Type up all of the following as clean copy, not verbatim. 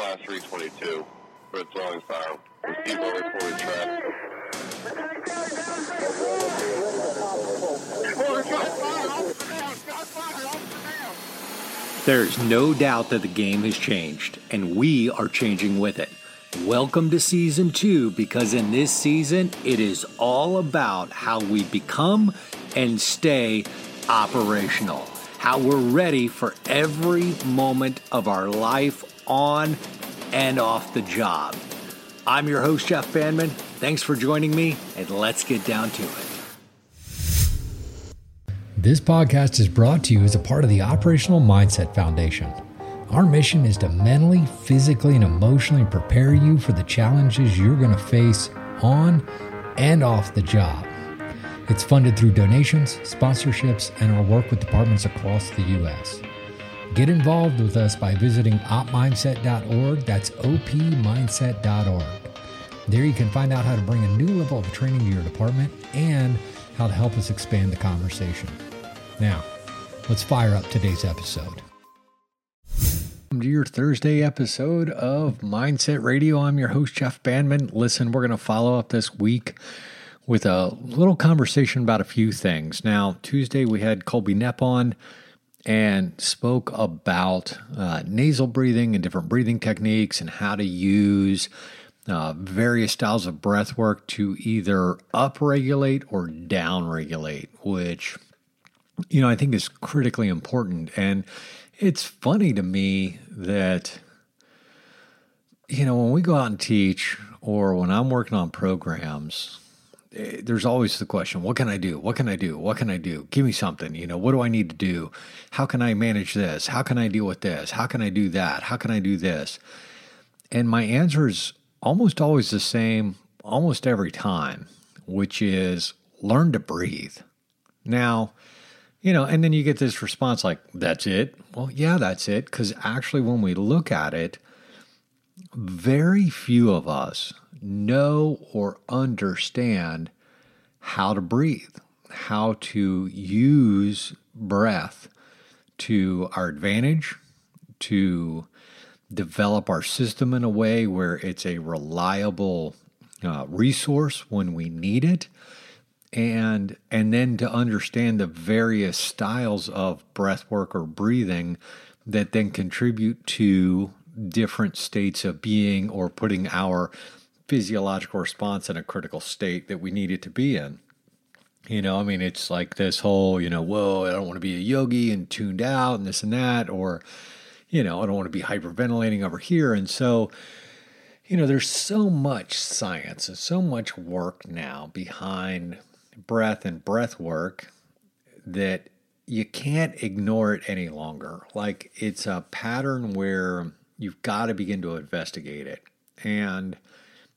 class 322 for throwing fire. Receive all reported tracks. There's no doubt that the game has changed, and we are changing with it. Welcome to Season 2, because in this season, it is all about how we become and stay operational, how we're ready for every moment of our life on and off the job. I'm your host, Jeff Bandman. Thanks for joining me, and let's get down to it. This podcast is brought to you as a part of the Operational Mindset Foundation. Our mission is to mentally, physically, and emotionally prepare you for the challenges you're going to face on and off the job. It's funded through donations, sponsorships, and our work with departments across the U.S. Get involved with us by visiting opmindset.org. That's opmindset.org. There you can find out how to bring a new level of training to your department and how to help us expand the conversation. Now, let's fire up today's episode. Welcome to your Thursday episode of Mindset Radio. I'm your host, Jeff Bandman. Listen, we're going to follow up this week with a little conversation about a few things. Now, Tuesday we had Colby Knepp on and spoke about nasal breathing and different breathing techniques and how to use various styles of breath work to either upregulate or downregulate, which, you know, I think is critically important. And it's funny to me that, you know, when we go out and teach or when I'm working on programs, there's always the question, what can I do? What can I do? What can I do? Give me something. You know, what do I need to do? How can I manage this? How can I deal with this? How can I do that? How can I do this? And my answer is almost always the same, almost every time, which is learn to breathe. Now, you know, and then you get this response like, that's it? Well, yeah, that's it. Because actually, when we look at it, very few of us know or understand how to breathe, how to use breath to our advantage, to develop our system in a way where it's a reliable resource when we need it. And then to understand the various styles of breath work or breathing that then contribute to different states of being or putting our physiological response in a critical state that we need it to be in. You know, I mean, it's like this whole, you know, whoa, I don't want to be a yogi and tuned out and this and that, or, you know, I don't want to be hyperventilating over here. And so, you know, there's so much science and so much work now behind breath and breath work that you can't ignore it any longer. Like, it's a pattern where you've got to begin to investigate it. And,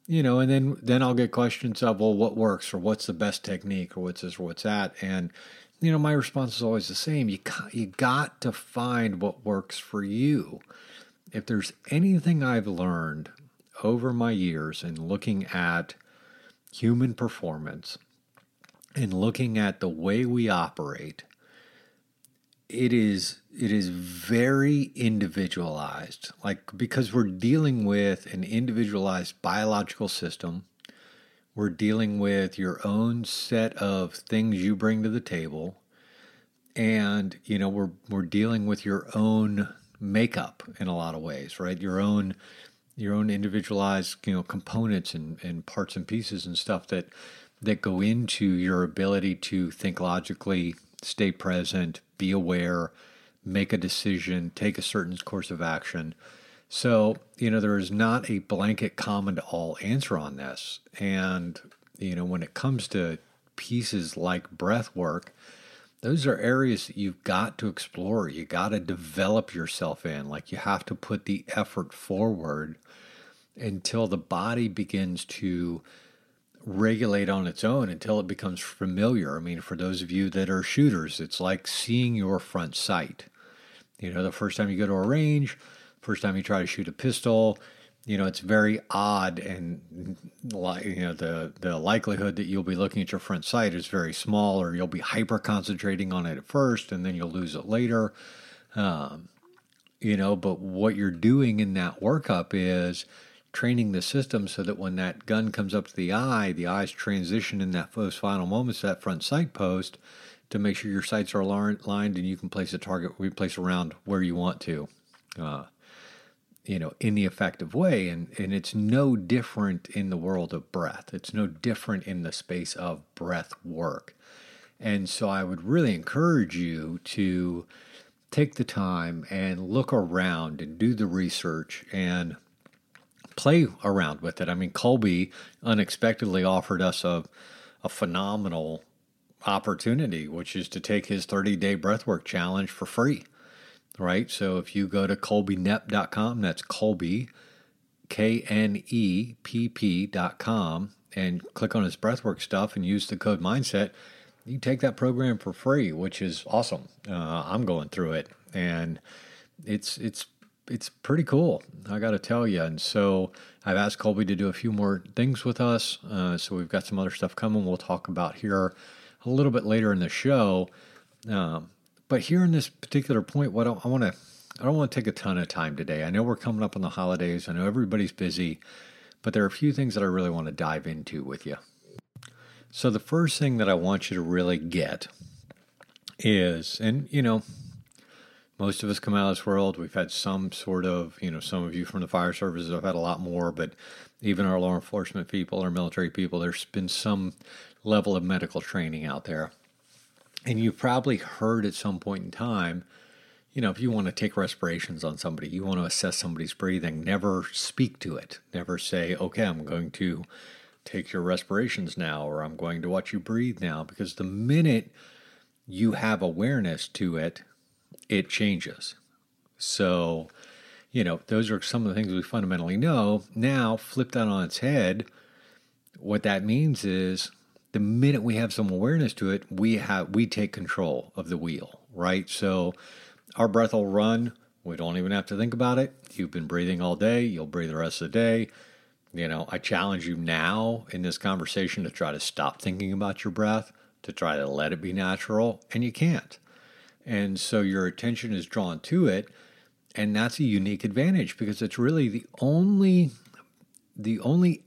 you know, and then I'll get questions of, well, what works, or what's the best technique, or what's this or what's that. And, you know, my response is always the same. You got to find what works for you. If there's anything I've learned over my years in looking at human performance, and looking at the way we operate, it is very individualized. Like, because we're dealing with an individualized biological system, we're dealing with your own set of things you bring to the table, and, you know, we're dealing with your own makeup in a lot of ways, right? Your own individualized, you know, components and parts and pieces and stuff that go into your ability to think logically, stay present, be aware, make a decision, take a certain course of action. So, you know, there is not a blanket common to all answer on this. And, you know, when it comes to pieces like breath work, those are areas that you've got to explore. You got to develop yourself in. Like, you have to put the effort forward until the body begins to regulate on its own, until it becomes familiar. I mean, for those of you that are shooters, it's like seeing your front sight. You know, the first time you go to a range, first time you try to shoot a pistol, you know, it's very odd, and, you know, the likelihood that you'll be looking at your front sight is very small, or you'll be hyper concentrating on it at first and then you'll lose it later. you know, but what you're doing in that workup is training the system so that when that gun comes up to the eye, the eyes transition in that those final moments to that front sight post to make sure your sights are aligned and you can place a target, replace a round where you want to, you know, in the effective way. And it's no different in the world of breath. It's no different in the space of breath work. And so I would really encourage you to take the time and look around and do the research and play around with it. I mean, Colby unexpectedly offered us a phenomenal opportunity, which is to take his 30-day breathwork challenge for free, right? So if you go to ColbyKnepp.com, that's Colby, K-N-E-P-P.com, and click on his breathwork stuff and use the code MINDSET, you take that program for free, which is awesome. I'm going through it, and it's pretty cool, I got to tell you. And so I've asked Colby to do a few more things with us. So we've got some other stuff coming we'll talk about here a little bit later in the show. But here in this particular point, what I don't want to take a ton of time today. I know we're coming up on the holidays. I know everybody's busy, but there are a few things that I really want to dive into with you. So the first thing that I want you to really get is, and you know, most of us come out of this world, we've had some sort of, you know, some of you from the fire services have had a lot more, but even our law enforcement people, our military people, there's been some level of medical training out there. And you've probably heard at some point in time, you know, if you want to take respirations on somebody, you want to assess somebody's breathing, never speak to it. Never say, okay, I'm going to take your respirations now, or I'm going to watch you breathe now, because the minute you have awareness to it, it changes. So, you know, those are some of the things we fundamentally know. Now, flip that on its head. What that means is the minute we have some awareness to it, we take control of the wheel, right? So our breath will run. We don't even have to think about it. You've been breathing all day. You'll breathe the rest of the day. You know, I challenge you now in this conversation to try to stop thinking about your breath, to try to let it be natural, and you can't. And so your attention is drawn to it, and that's a unique advantage because it's really the only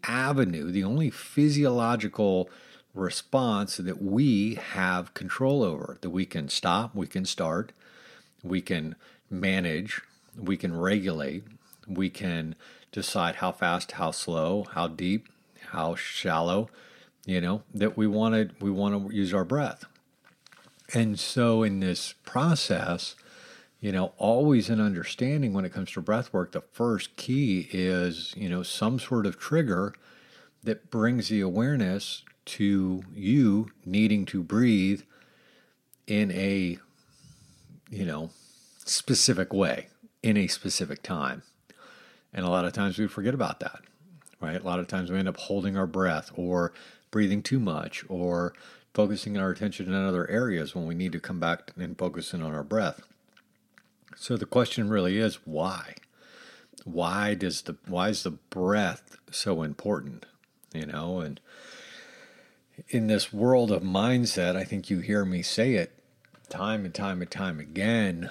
avenue, the only physiological response that we have control over, that we can stop, we can start, we can manage, we can regulate, we can decide how fast, how slow, how deep, how shallow, you know, that we want to use our breath. And so in this process, you know, always in understanding when it comes to breath work, the first key is, you know, some sort of trigger that brings the awareness to you needing to breathe in a, you know, specific way, in a specific time. And a lot of times we forget about that, right? A lot of times we end up holding our breath or breathing too much or focusing our attention in other areas when we need to come back and focus in on our breath. So the question really is, why? Why is the breath so important? You know, and in this world of mindset, I think you hear me say it time and time and time again,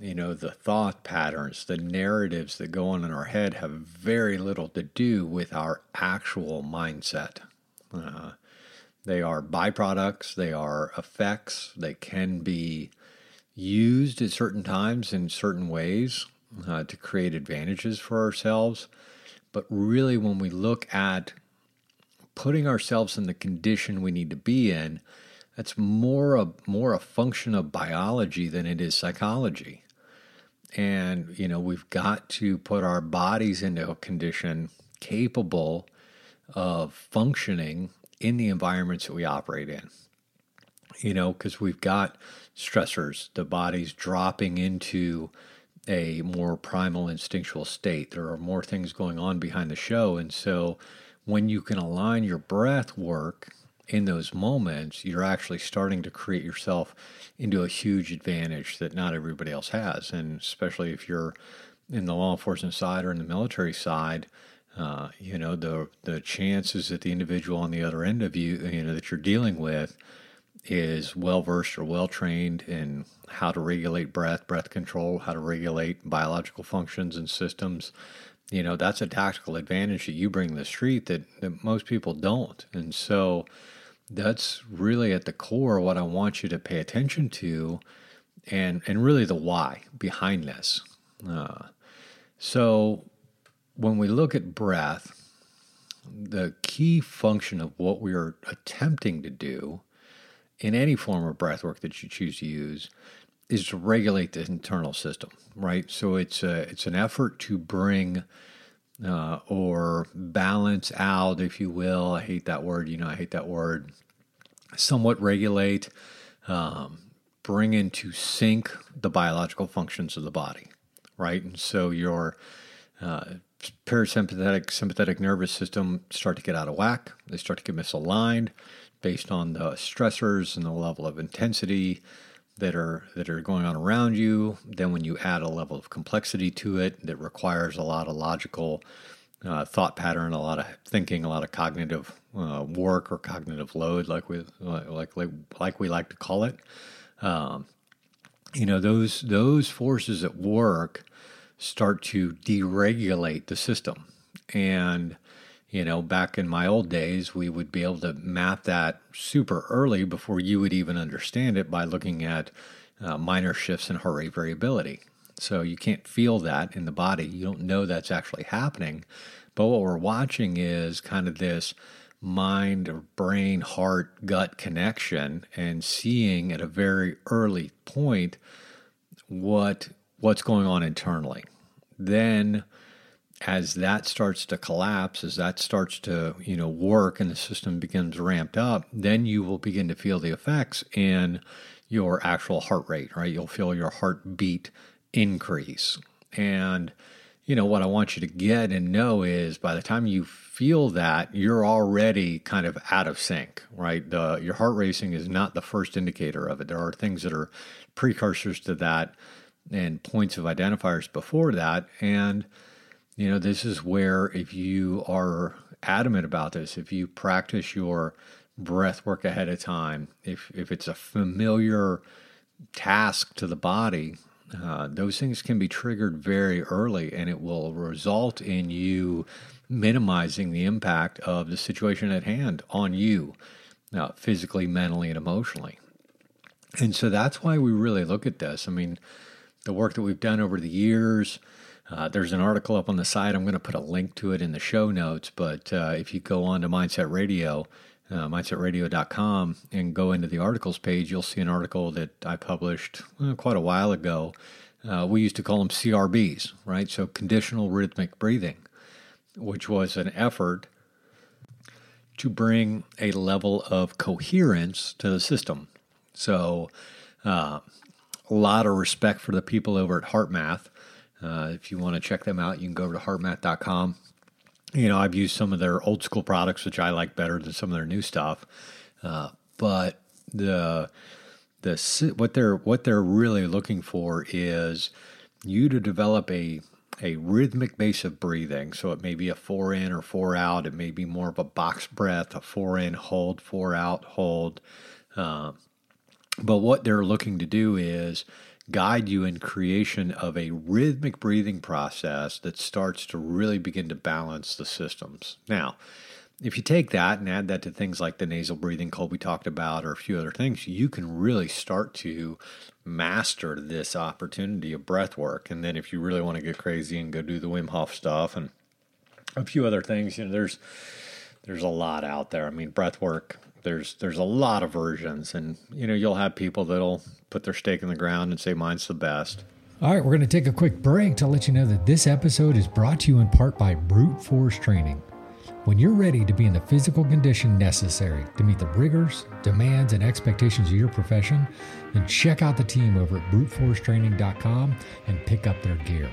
you know, the thought patterns, the narratives that go on in our head have very little to do with our actual mindset. They are byproducts, they are effects, they can be used at certain times in certain ways to create advantages for ourselves. But really when we look at putting ourselves in the condition we need to be in, that's more a function of biology than it is psychology. And, you know, we've got to put our bodies into a condition capable of functioning in the environments that we operate in, you know, because we've got stressors, the body's dropping into a more primal instinctual state. There are more things going on behind the show. And so when you can align your breath work in those moments, you're actually starting to create yourself into a huge advantage that not everybody else has. And especially if you're in the law enforcement side or in the military side, you know, the chances that the individual on the other end of you, you know, that you're dealing with is well-versed or well-trained in how to regulate breath, breath control, how to regulate biological functions and systems, you know, that's a tactical advantage that you bring to the street that most people don't. And so that's really at the core what I want you to pay attention to and really the why behind this. So when we look at breath, the key function of what we are attempting to do in any form of breath work that you choose to use is to regulate the internal system, right? So it's an effort to bring or balance out, if you will. I hate that word. You know, I hate that word. Somewhat regulate, bring into sync the biological functions of the body, right? And so your parasympathetic, sympathetic nervous system start to get out of whack. They start to get misaligned based on the stressors and the level of intensity that are going on around you. Then when you add a level of complexity to it that requires a lot of logical thought pattern, a lot of thinking, a lot of cognitive work or cognitive load, like we like to call it, you know, those forces at work start to deregulate the system. And you know, back in my old days, we would be able to map that super early before you would even understand it by looking at minor shifts in heart rate variability. So you can't feel that in the body. You don't know that's actually happening. But what we're watching is kind of this mind or brain, heart, gut connection and seeing at a very early point what's going on internally. Then as that starts to collapse, as that starts to, you know, work and the system becomes ramped up, then you will begin to feel the effects in your actual heart rate, right? You'll feel your heartbeat increase. And, you know, what I want you to get and know is by the time you feel that, you're already kind of out of sync, right? Your heart racing is not the first indicator of it. There are things that are precursors to that and points of identifiers before that. And you know, this is where if you are adamant about this, if you practice your breath work ahead of time, if it's a familiar task to the body, those things can be triggered very early, and it will result in you minimizing the impact of the situation at hand on you, physically, mentally, and emotionally. And so that's why we really look at this. I mean, the work that we've done over the years. There's an article up on the site. I'm going to put a link to it in the show notes, but if you go on to Mindset Radio, MindsetRadio.com, and go into the articles page, you'll see an article that I published quite a while ago. We used to call them CRBs, right? So conditional rhythmic breathing, which was an effort to bring a level of coherence to the system. So a lot of respect for the people over at HeartMath. If you want to check them out, you can go over to HeartMath.com. You know, I've used some of their old school products, which I like better than some of their new stuff. But what they're really looking for is you to develop a rhythmic base of breathing. So it may be a 4-in or 4-out. It may be more of a box breath, a 4-in hold, 4-out hold. But what they're looking to do is guide you in creation of a rhythmic breathing process that starts to really begin to balance the systems. Now, if you take that and add that to things like the nasal breathing Colby talked about or a few other things, you can really start to master this opportunity of breath work. And then if you really want to get crazy and go do the Wim Hof stuff and a few other things, you know, there's a lot out there. I mean, breath work, there's a lot of versions, and you know, you'll have people that'll put their stake in the ground and say mine's the best. All right, we're going to take a quick break to let you know that this episode is brought to you in part by Brute Force Training. When you're ready to be in the physical condition necessary to meet the rigors, demands, and expectations of your profession, then check out the team over at bruteforcetraining.com and pick up their gear.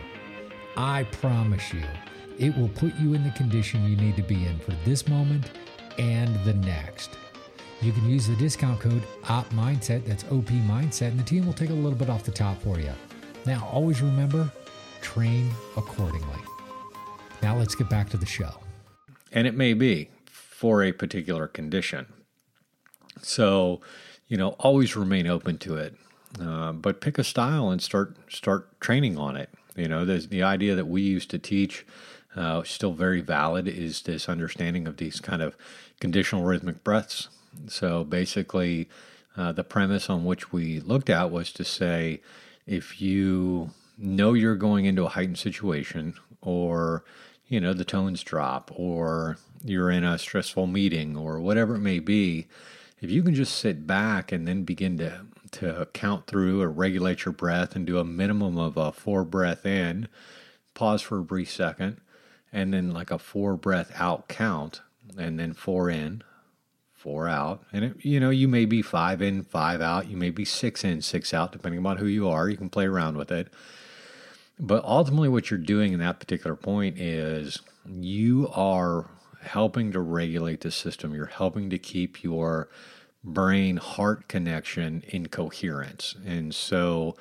I promise you, it will put you in the condition you need to be in for this moment and the next. You can use the discount code OPMindset, that's OP Mindset, and the team will take a little bit off the top for you. Now, always remember, train accordingly. Now let's get back to the show. And it may be for a particular condition. So always remain open to it. But pick a style and start training on it. The idea that we used to teach, still very valid, is this understanding of these kind of conditional rhythmic breaths. So basically, the premise on which we looked at was to say, if you know you're going into a heightened situation, or the tones drop, or you're in a stressful meeting, or whatever it may be, if you can just sit back and then begin to count through or regulate your breath and do a minimum of a 4 breath in, pause for a brief second, and then like a 4 breath out count, and then 4 in, 4 out. And it, you may be 5 in, 5 out. You may be 6 in, 6 out, depending upon who you are. You can play around with it. But ultimately what you're doing in that particular point is you are helping to regulate the system. You're helping to keep your brain-heart connection in coherence. And so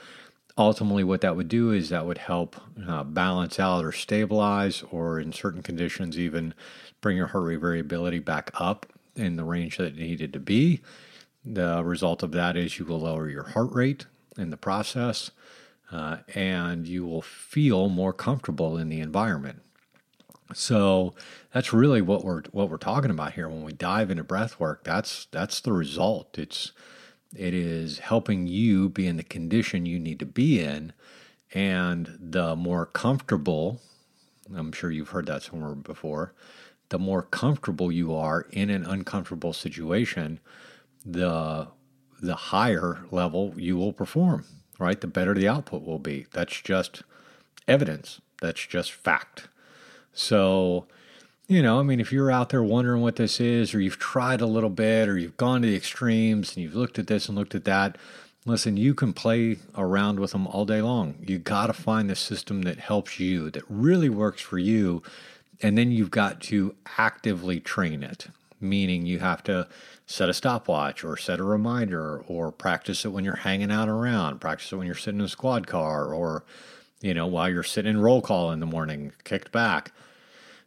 ultimately what that would do is that would help balance out or stabilize, or in certain conditions even bring your heart rate variability back up in the range that it needed to be. The result of that is you will lower your heart rate in the process, and you will feel more comfortable in the environment. So that's really what we're talking about here. When we dive into breath work, that's the result. It is helping you be in the condition you need to be in, and the more comfortable, I'm sure you've heard that somewhere before, the more comfortable you are in an uncomfortable situation, the higher level you will perform, right? The better the output will be. That's just evidence. That's just fact. So, if you're out there wondering what this is, or you've tried a little bit, or you've gone to the extremes and you've looked at this and looked at that, listen, you can play around with them all day long. You got to find the system that helps you, that really works for you. And then you've got to actively train it, meaning you have to set a stopwatch or set a reminder, or practice it when you're hanging out around, practice it when you're sitting in a squad car, or, while you're sitting in roll call in the morning, kicked back.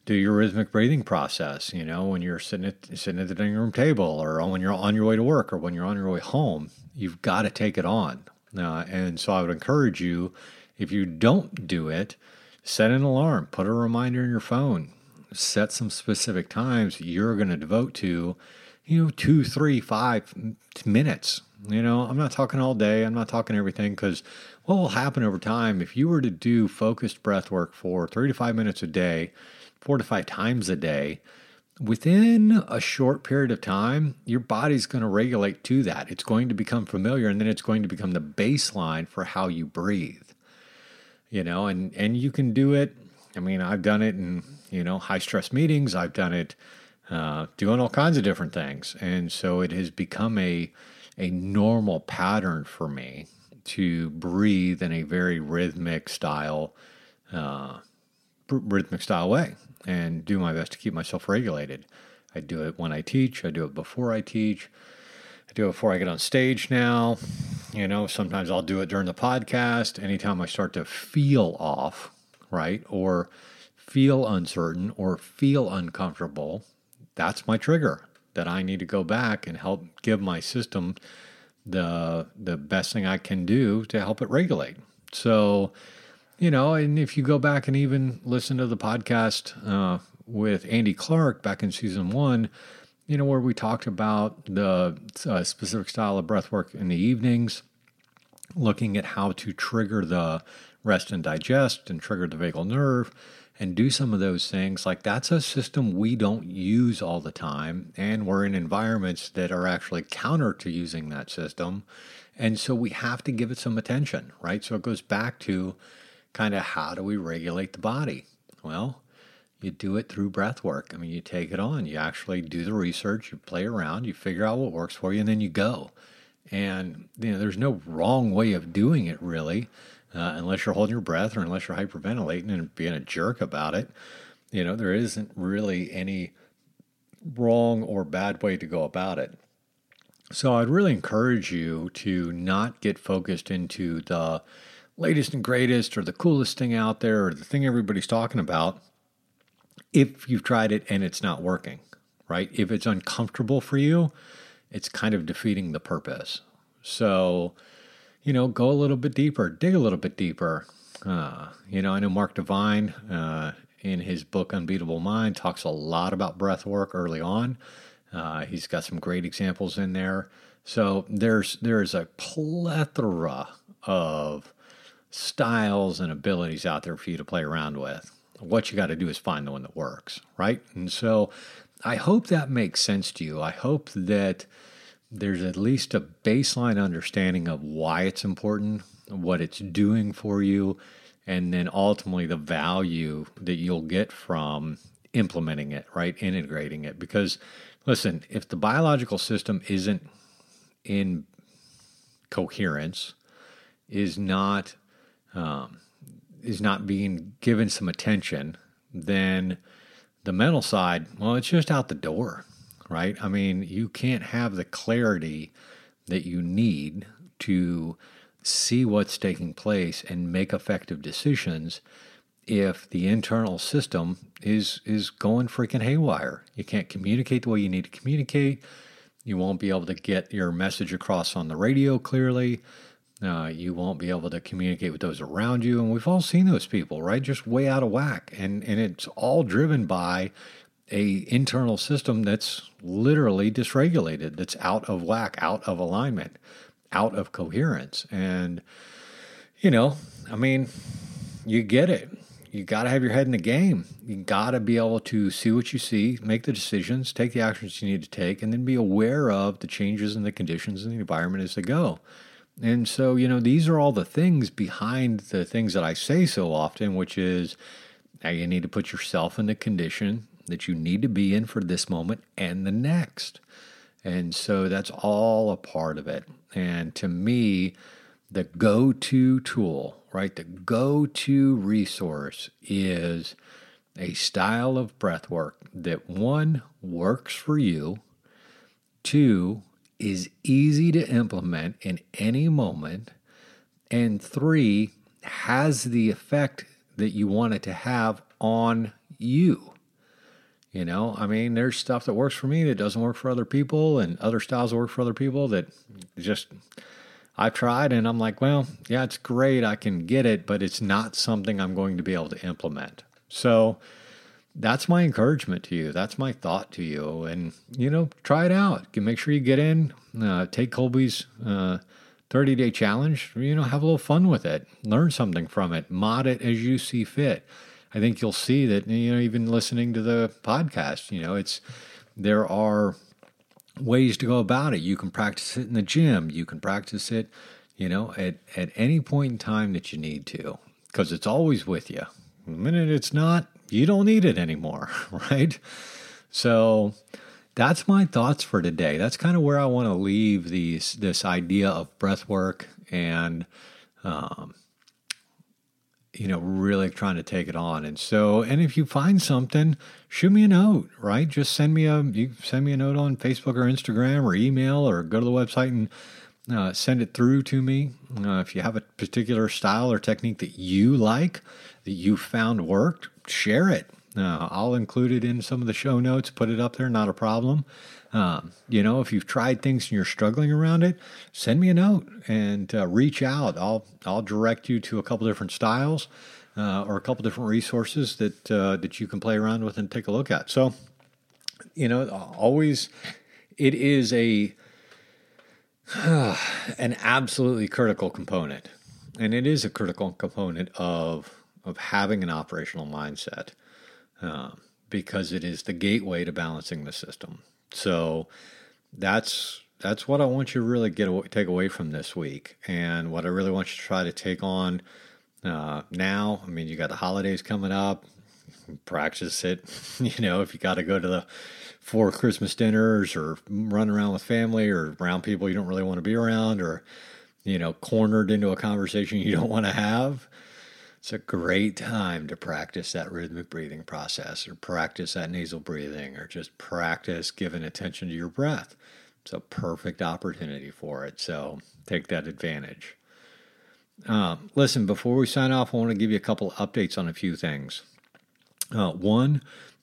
Do your rhythmic breathing process, when you're sitting at the dining room table, or when you're on your way to work, or when you're on your way home. You've got to take it on. And so I would encourage you, if you don't do it, set an alarm, put a reminder in your phone, set some specific times you're going to devote to, 2, 3, 5 minutes. I'm not talking all day. I'm not talking everything, because what will happen over time, if you were to do focused breath work for 3 to 5 minutes a day, 4 to 5 times a day, within a short period of time, your body's going to regulate to that. It's going to become familiar, and then it's going to become the baseline for how you breathe. And you can do it. I've done it in, high stress meetings. I've done it doing all kinds of different things. And so it has become a normal pattern for me to breathe in a very rhythmic style way, and do my best to keep myself regulated. I do it when I teach. I do it before I teach. I do it before I get on stage now. Sometimes I'll do it during the podcast. Anytime I start to feel off, right, or feel uncertain, or feel uncomfortable, that's my trigger that I need to go back and help give my system the best thing I can do to help it regulate. So, and if you go back and even listen to the podcast with Andy Clark back in season 1, where we talked about the specific style of breath work in the evenings, looking at how to trigger the rest and digest and trigger the vagal nerve and do some of those things. Like, that's a system we don't use all the time, and we're in environments that are actually counter to using that system. And so we have to give it some attention, right? So it goes back to kind of, how do we regulate the body? Well, you do it through breath work. You take it on. You actually do the research. You play around. You figure out what works for you, and then you go. And, there's no wrong way of doing it, really, unless you're holding your breath, or unless you're hyperventilating and being a jerk about it. There isn't really any wrong or bad way to go about it. So I'd really encourage you to not get focused into the latest and greatest, or the coolest thing out there, or the thing everybody's talking about, if you've tried it and it's not working, right? If it's uncomfortable for you, it's kind of defeating the purpose. So, you know, go a little bit deeper, dig a little bit deeper. I know Mark Divine, in his book Unbeatable Mind, talks a lot about breath work early on. He's got some great examples in there. So there's a plethora of styles and abilities out there for you to play around with. What you got to do is find the one that works, right? And so I hope that makes sense to you. I hope that there's at least a baseline understanding of why it's important, what it's doing for you, and then ultimately the value that you'll get from implementing it, right? Integrating it. Because listen, if the biological system isn't in coherence, is not being given some attention, then the mental side, well, it's just out the door, right? I mean, you can't have the clarity that you need to see what's taking place and make effective decisions if the internal system is going freaking haywire. You can't communicate the way you need to communicate. You won't be able to get your message across on the radio clearly. You won't be able to communicate with those around you. And we've all seen those people, right? Just way out of whack. And it's all driven by an internal system that's literally dysregulated, that's out of whack, out of alignment, out of coherence. And, you know, I mean, you get it. You got to have your head in the game. You got to be able to see what you see, make the decisions, take the actions you need to take, and then be aware of the changes in the conditions and the environment as they go. And so, you know, these are all the things behind the things that I say so often, which is now you need to put yourself in the condition that you need to be in for this moment and the next. And so that's all a part of it. And to me, the go-to tool, right, the go-to resource is a style of breath work that, one, works for you, two, is easy to implement in any moment, and three, has the effect that you want it to have on you. You know, I mean, there's stuff that works for me that doesn't work for other people, and other styles that work for other people that just, I've tried and I'm like, well, yeah, it's great, I can get it, but it's not something I'm going to be able to implement. So that's my encouragement to you. That's my thought to you. And, you know, try it out. Make sure you get in. Take Colby's 30-day challenge. You know, have a little fun with it. Learn something from it. Mod it as you see fit. I think you'll see that, you know, even listening to the podcast, you know, there are ways to go about it. You can practice it in the gym. You can practice it, you know, at any point in time that you need to, because it's always with you. The minute it's not, you don't need it anymore, right? So that's my thoughts for today. That's kind of where I want to leave this idea of breath work and, you know, really trying to take it on. And so, and if you find something, shoot me a note, right? Just send me a note on Facebook or Instagram or email, or go to the website and send it through to me. If you have a particular style or technique that you like, that you found worked, share it. I'll include it in some of the show notes, put it up there, not a problem. You know, if you've tried things and you're struggling around it, send me a note and reach out. I'll direct you to a couple different styles or a couple different resources that you can play around with and take a look at. So, you know, always it is an absolutely critical component, and it is a critical component of having an operational mindset, because it is the gateway to balancing the system. So that's what I want you to really take away from this week, and what I really want you to try to take on now. I mean, you got the holidays coming up. Practice it. You know, if you got to go to the 4 Christmas dinners, or run around with family, or around people you don't really want to be around, or, you know, cornered into a conversation you don't want to have, it's a great time to practice that rhythmic breathing process, or practice that nasal breathing, or just practice giving attention to your breath. It's a perfect opportunity for it. So take that advantage. Listen, before we sign off, I want to give you a couple updates on a few things. One,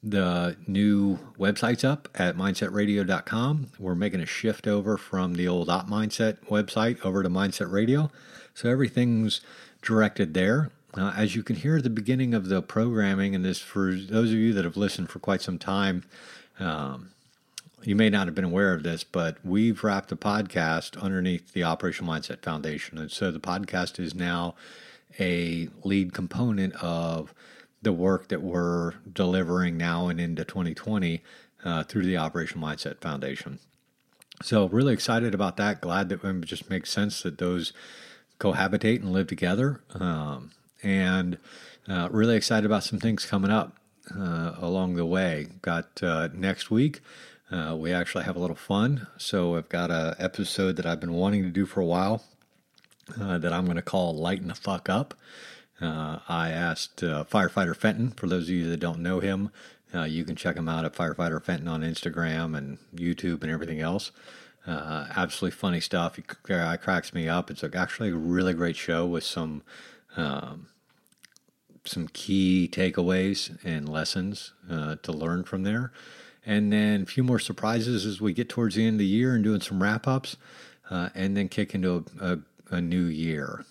the new website's up at MindsetRadio.com. We're making a shift over from the old Op Mindset website over to Mindset Radio. So everything's directed there. As you can hear at the beginning of the programming, and this for those of you that have listened for quite some time, you may not have been aware of this, but we've wrapped the podcast underneath the Operational Mindset Foundation. And so the podcast is now a lead component of the work that we're delivering now and into 2020 through the Operational Mindset Foundation. So really excited about that. Glad that it just makes sense that those cohabitate and live together. And really excited about some things coming up along the way. Got next week. We actually have a little fun. So I've got an episode that I've been wanting to do for a while that I'm going to call Lighten the Fuck Up. I asked Firefighter Fenton, for those of you that don't know him, you can check him out at Firefighter Fenton on Instagram and YouTube and everything else. Absolutely funny stuff. He cracks me up. It's actually a really great show with some key takeaways and lessons to learn from there. And then a few more surprises as we get towards the end of the year and doing some wrap-ups, and then kick into a new year.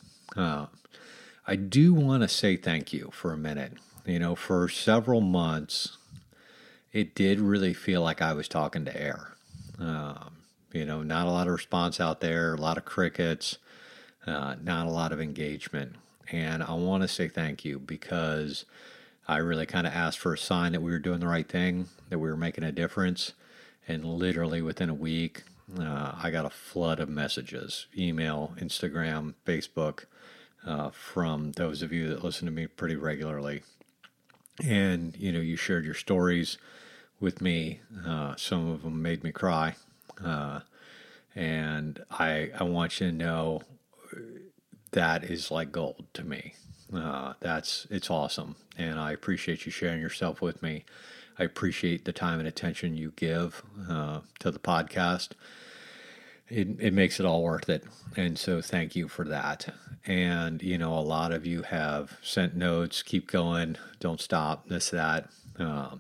I do want to say thank you for a minute. You know, for several months, it did really feel like I was talking to air. Not a lot of response out there, a lot of crickets, not a lot of engagement. And I want to say thank you because I really kind of asked for a sign that we were doing the right thing, that we were making a difference. And literally within a week, I got a flood of messages, email, Instagram, Facebook, from those of you that listen to me pretty regularly. And, you shared your stories with me. Some of them made me cry. And I want you to know that is like gold to me. It's awesome. And I appreciate you sharing yourself with me. I appreciate the time and attention you give to the podcast. It makes it all worth it. And so thank you for that. And, a lot of you have sent notes, keep going, don't stop, this, that. It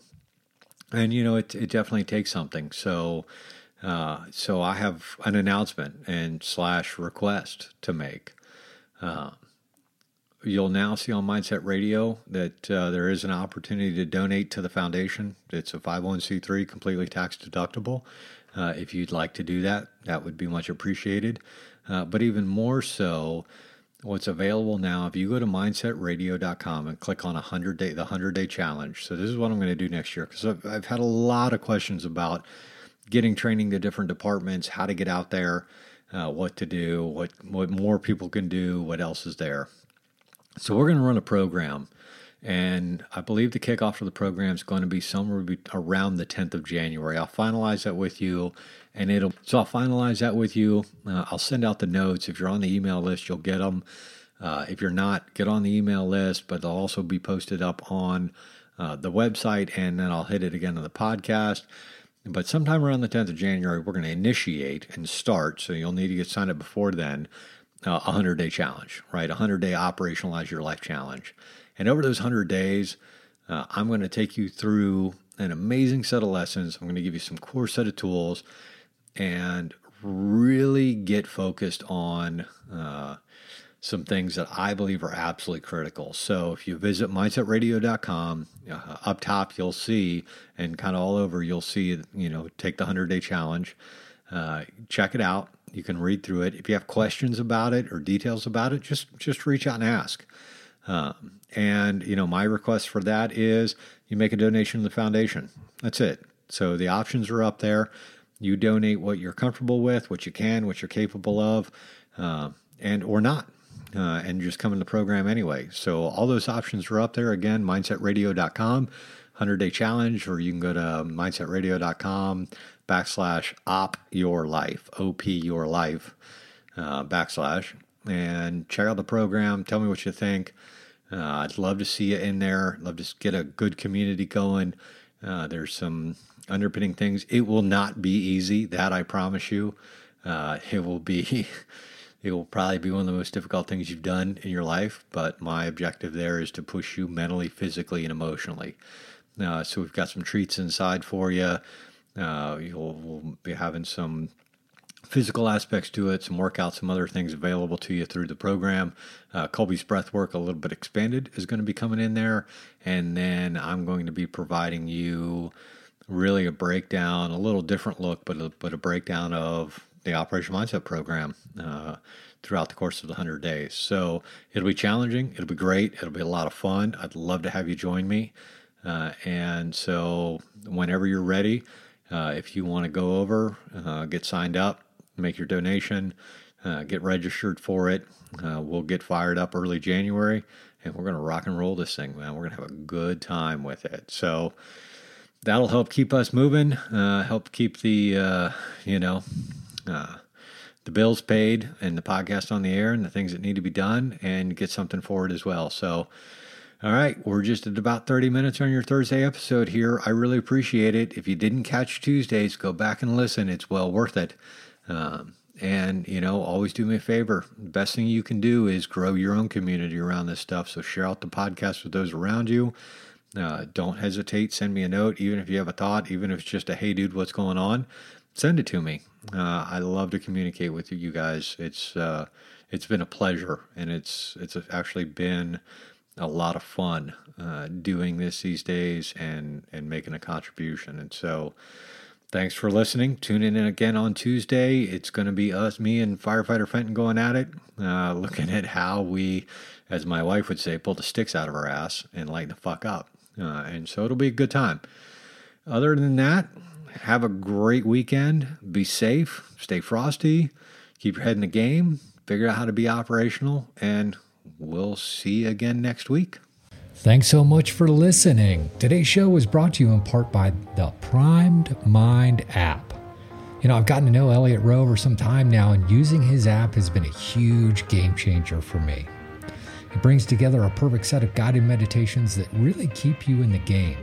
definitely takes something. So I have an announcement and / request to make. You'll now see on Mindset Radio that there is an opportunity to donate to the foundation. It's a 501c3, completely tax deductible. If you'd like to do that, that would be much appreciated. But even more so, what's available now, if you go to MindsetRadio.com and click on the 100-Day Challenge. So this is what I'm going to do next year because I've had a lot of questions about getting training to different departments, how to get out there, what to do, what more people can do, what else is there. So we're going to run a program, and I believe the kickoff of the program is going to be somewhere around the 10th of January. I'll finalize that with you, I'll send out the notes. If you're on the email list, you'll get them. If you're not, get on the email list, but they'll also be posted up on the website, and then I'll hit it again on the podcast. But sometime around the 10th of January, we're going to initiate and start, so you'll need to get signed up before then. 100-day challenge, right? 100-day operationalize your life challenge. And over those 100 days, I'm going to take you through an amazing set of lessons. I'm going to give you some core set of tools and really get focused on some things that I believe are absolutely critical. So if you visit MindsetRadio.com, up top you'll see, and kind of all over you'll see, take the 100-day challenge. Check it out. You can read through it. If you have questions about it or details about it, just reach out and ask. My request for that is you make a donation to the foundation. That's it. So the options are up there. You donate what you're comfortable with, what you can, what you're capable of, and or not, and just come in the program anyway. So all those options are up there. Again, MindsetRadio.com, 100-Day Challenge, or you can go to MindsetRadio.com. / op your life, /, and check out the program. Tell me what you think. I'd love to see you in there. Love to get a good community going. There's some underpinning things. It will not be easy, that I promise you. It will probably be one of the most difficult things you've done in your life, but my objective there is to push you mentally, physically, and emotionally. So we've got some treats inside for you. We'll be having some physical aspects to it, some workouts, some other things available to you through the program. Colby's breath work, a little bit expanded, is going to be coming in there. And then I'm going to be providing you really a breakdown, a little different look, but a breakdown of the Operational Mindset program throughout the course of the 100 days. So it'll be challenging. It'll be great. It'll be a lot of fun. I'd love to have you join me. And so whenever you're ready, if you want to go over, get signed up, make your donation, get registered for it. We'll get fired up early January, and we're going to rock and roll this thing, man. We're going to have a good time with it. So that'll help keep us moving, help keep the bills paid and the podcast on the air and the things that need to be done, and get something forward as well. So, all right, we're just at about 30 minutes on your Thursday episode here. I really appreciate it. If you didn't catch Tuesdays, go back and listen. It's well worth it. And, always do me a favor. The best thing you can do is grow your own community around this stuff. So share out the podcast with those around you. Don't hesitate. Send me a note, even if you have a thought, even if it's just a, hey, dude, what's going on? Send it to me. I love to communicate with you guys. It's been a pleasure, and it's actually been a lot of fun doing this these days and making a contribution. And so thanks for listening. Tune in again on Tuesday. It's going to be us, me and Firefighter Fenton going at it, looking at how we, as my wife would say, pull the sticks out of our ass and lighten the fuck up. And so it'll be a good time. Other than that, have a great weekend. Be safe. Stay frosty. Keep your head in the game. Figure out how to be operational. And we'll see you again next week. Thanks so much for listening. Today's show was brought to you in part by the Primed Mind app. I've gotten to know Elliot Rowe for some time now, and using his app has been a huge game changer for me. It brings together a perfect set of guided meditations that really keep you in the game,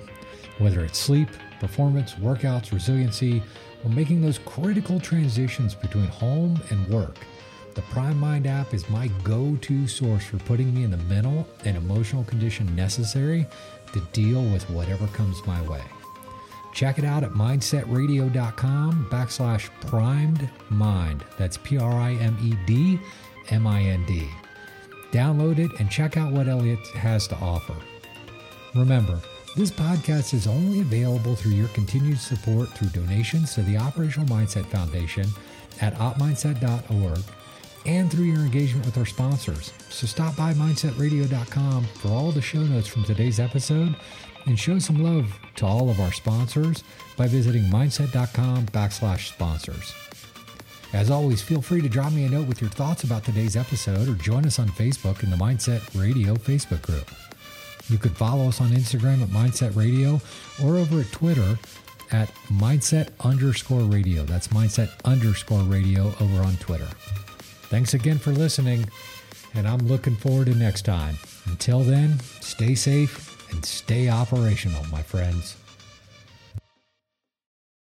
whether it's sleep, performance, workouts, resiliency, or making those critical transitions between home and work. The Primed Mind app is my go-to source for putting me in the mental and emotional condition necessary to deal with whatever comes my way. Check it out at MindsetRadio.com/Primed Mind. That's PRIMED MIND. Download it and check out what Elliot has to offer. Remember, this podcast is only available through your continued support through donations to the Operational Mindset Foundation at opmindset.org and through your engagement with our sponsors. So stop by MindsetRadio.com for all the show notes from today's episode and show some love to all of our sponsors by visiting mindset.com/sponsors. As always, feel free to drop me a note with your thoughts about today's episode or join us on Facebook in the Mindset Radio Facebook group. You could follow us on Instagram at Mindset Radio or over at Twitter at Mindset_Radio. That's Mindset_Radio over on Twitter. Thanks again for listening, and I'm looking forward to next time. Until then, stay safe and stay operational, my friends.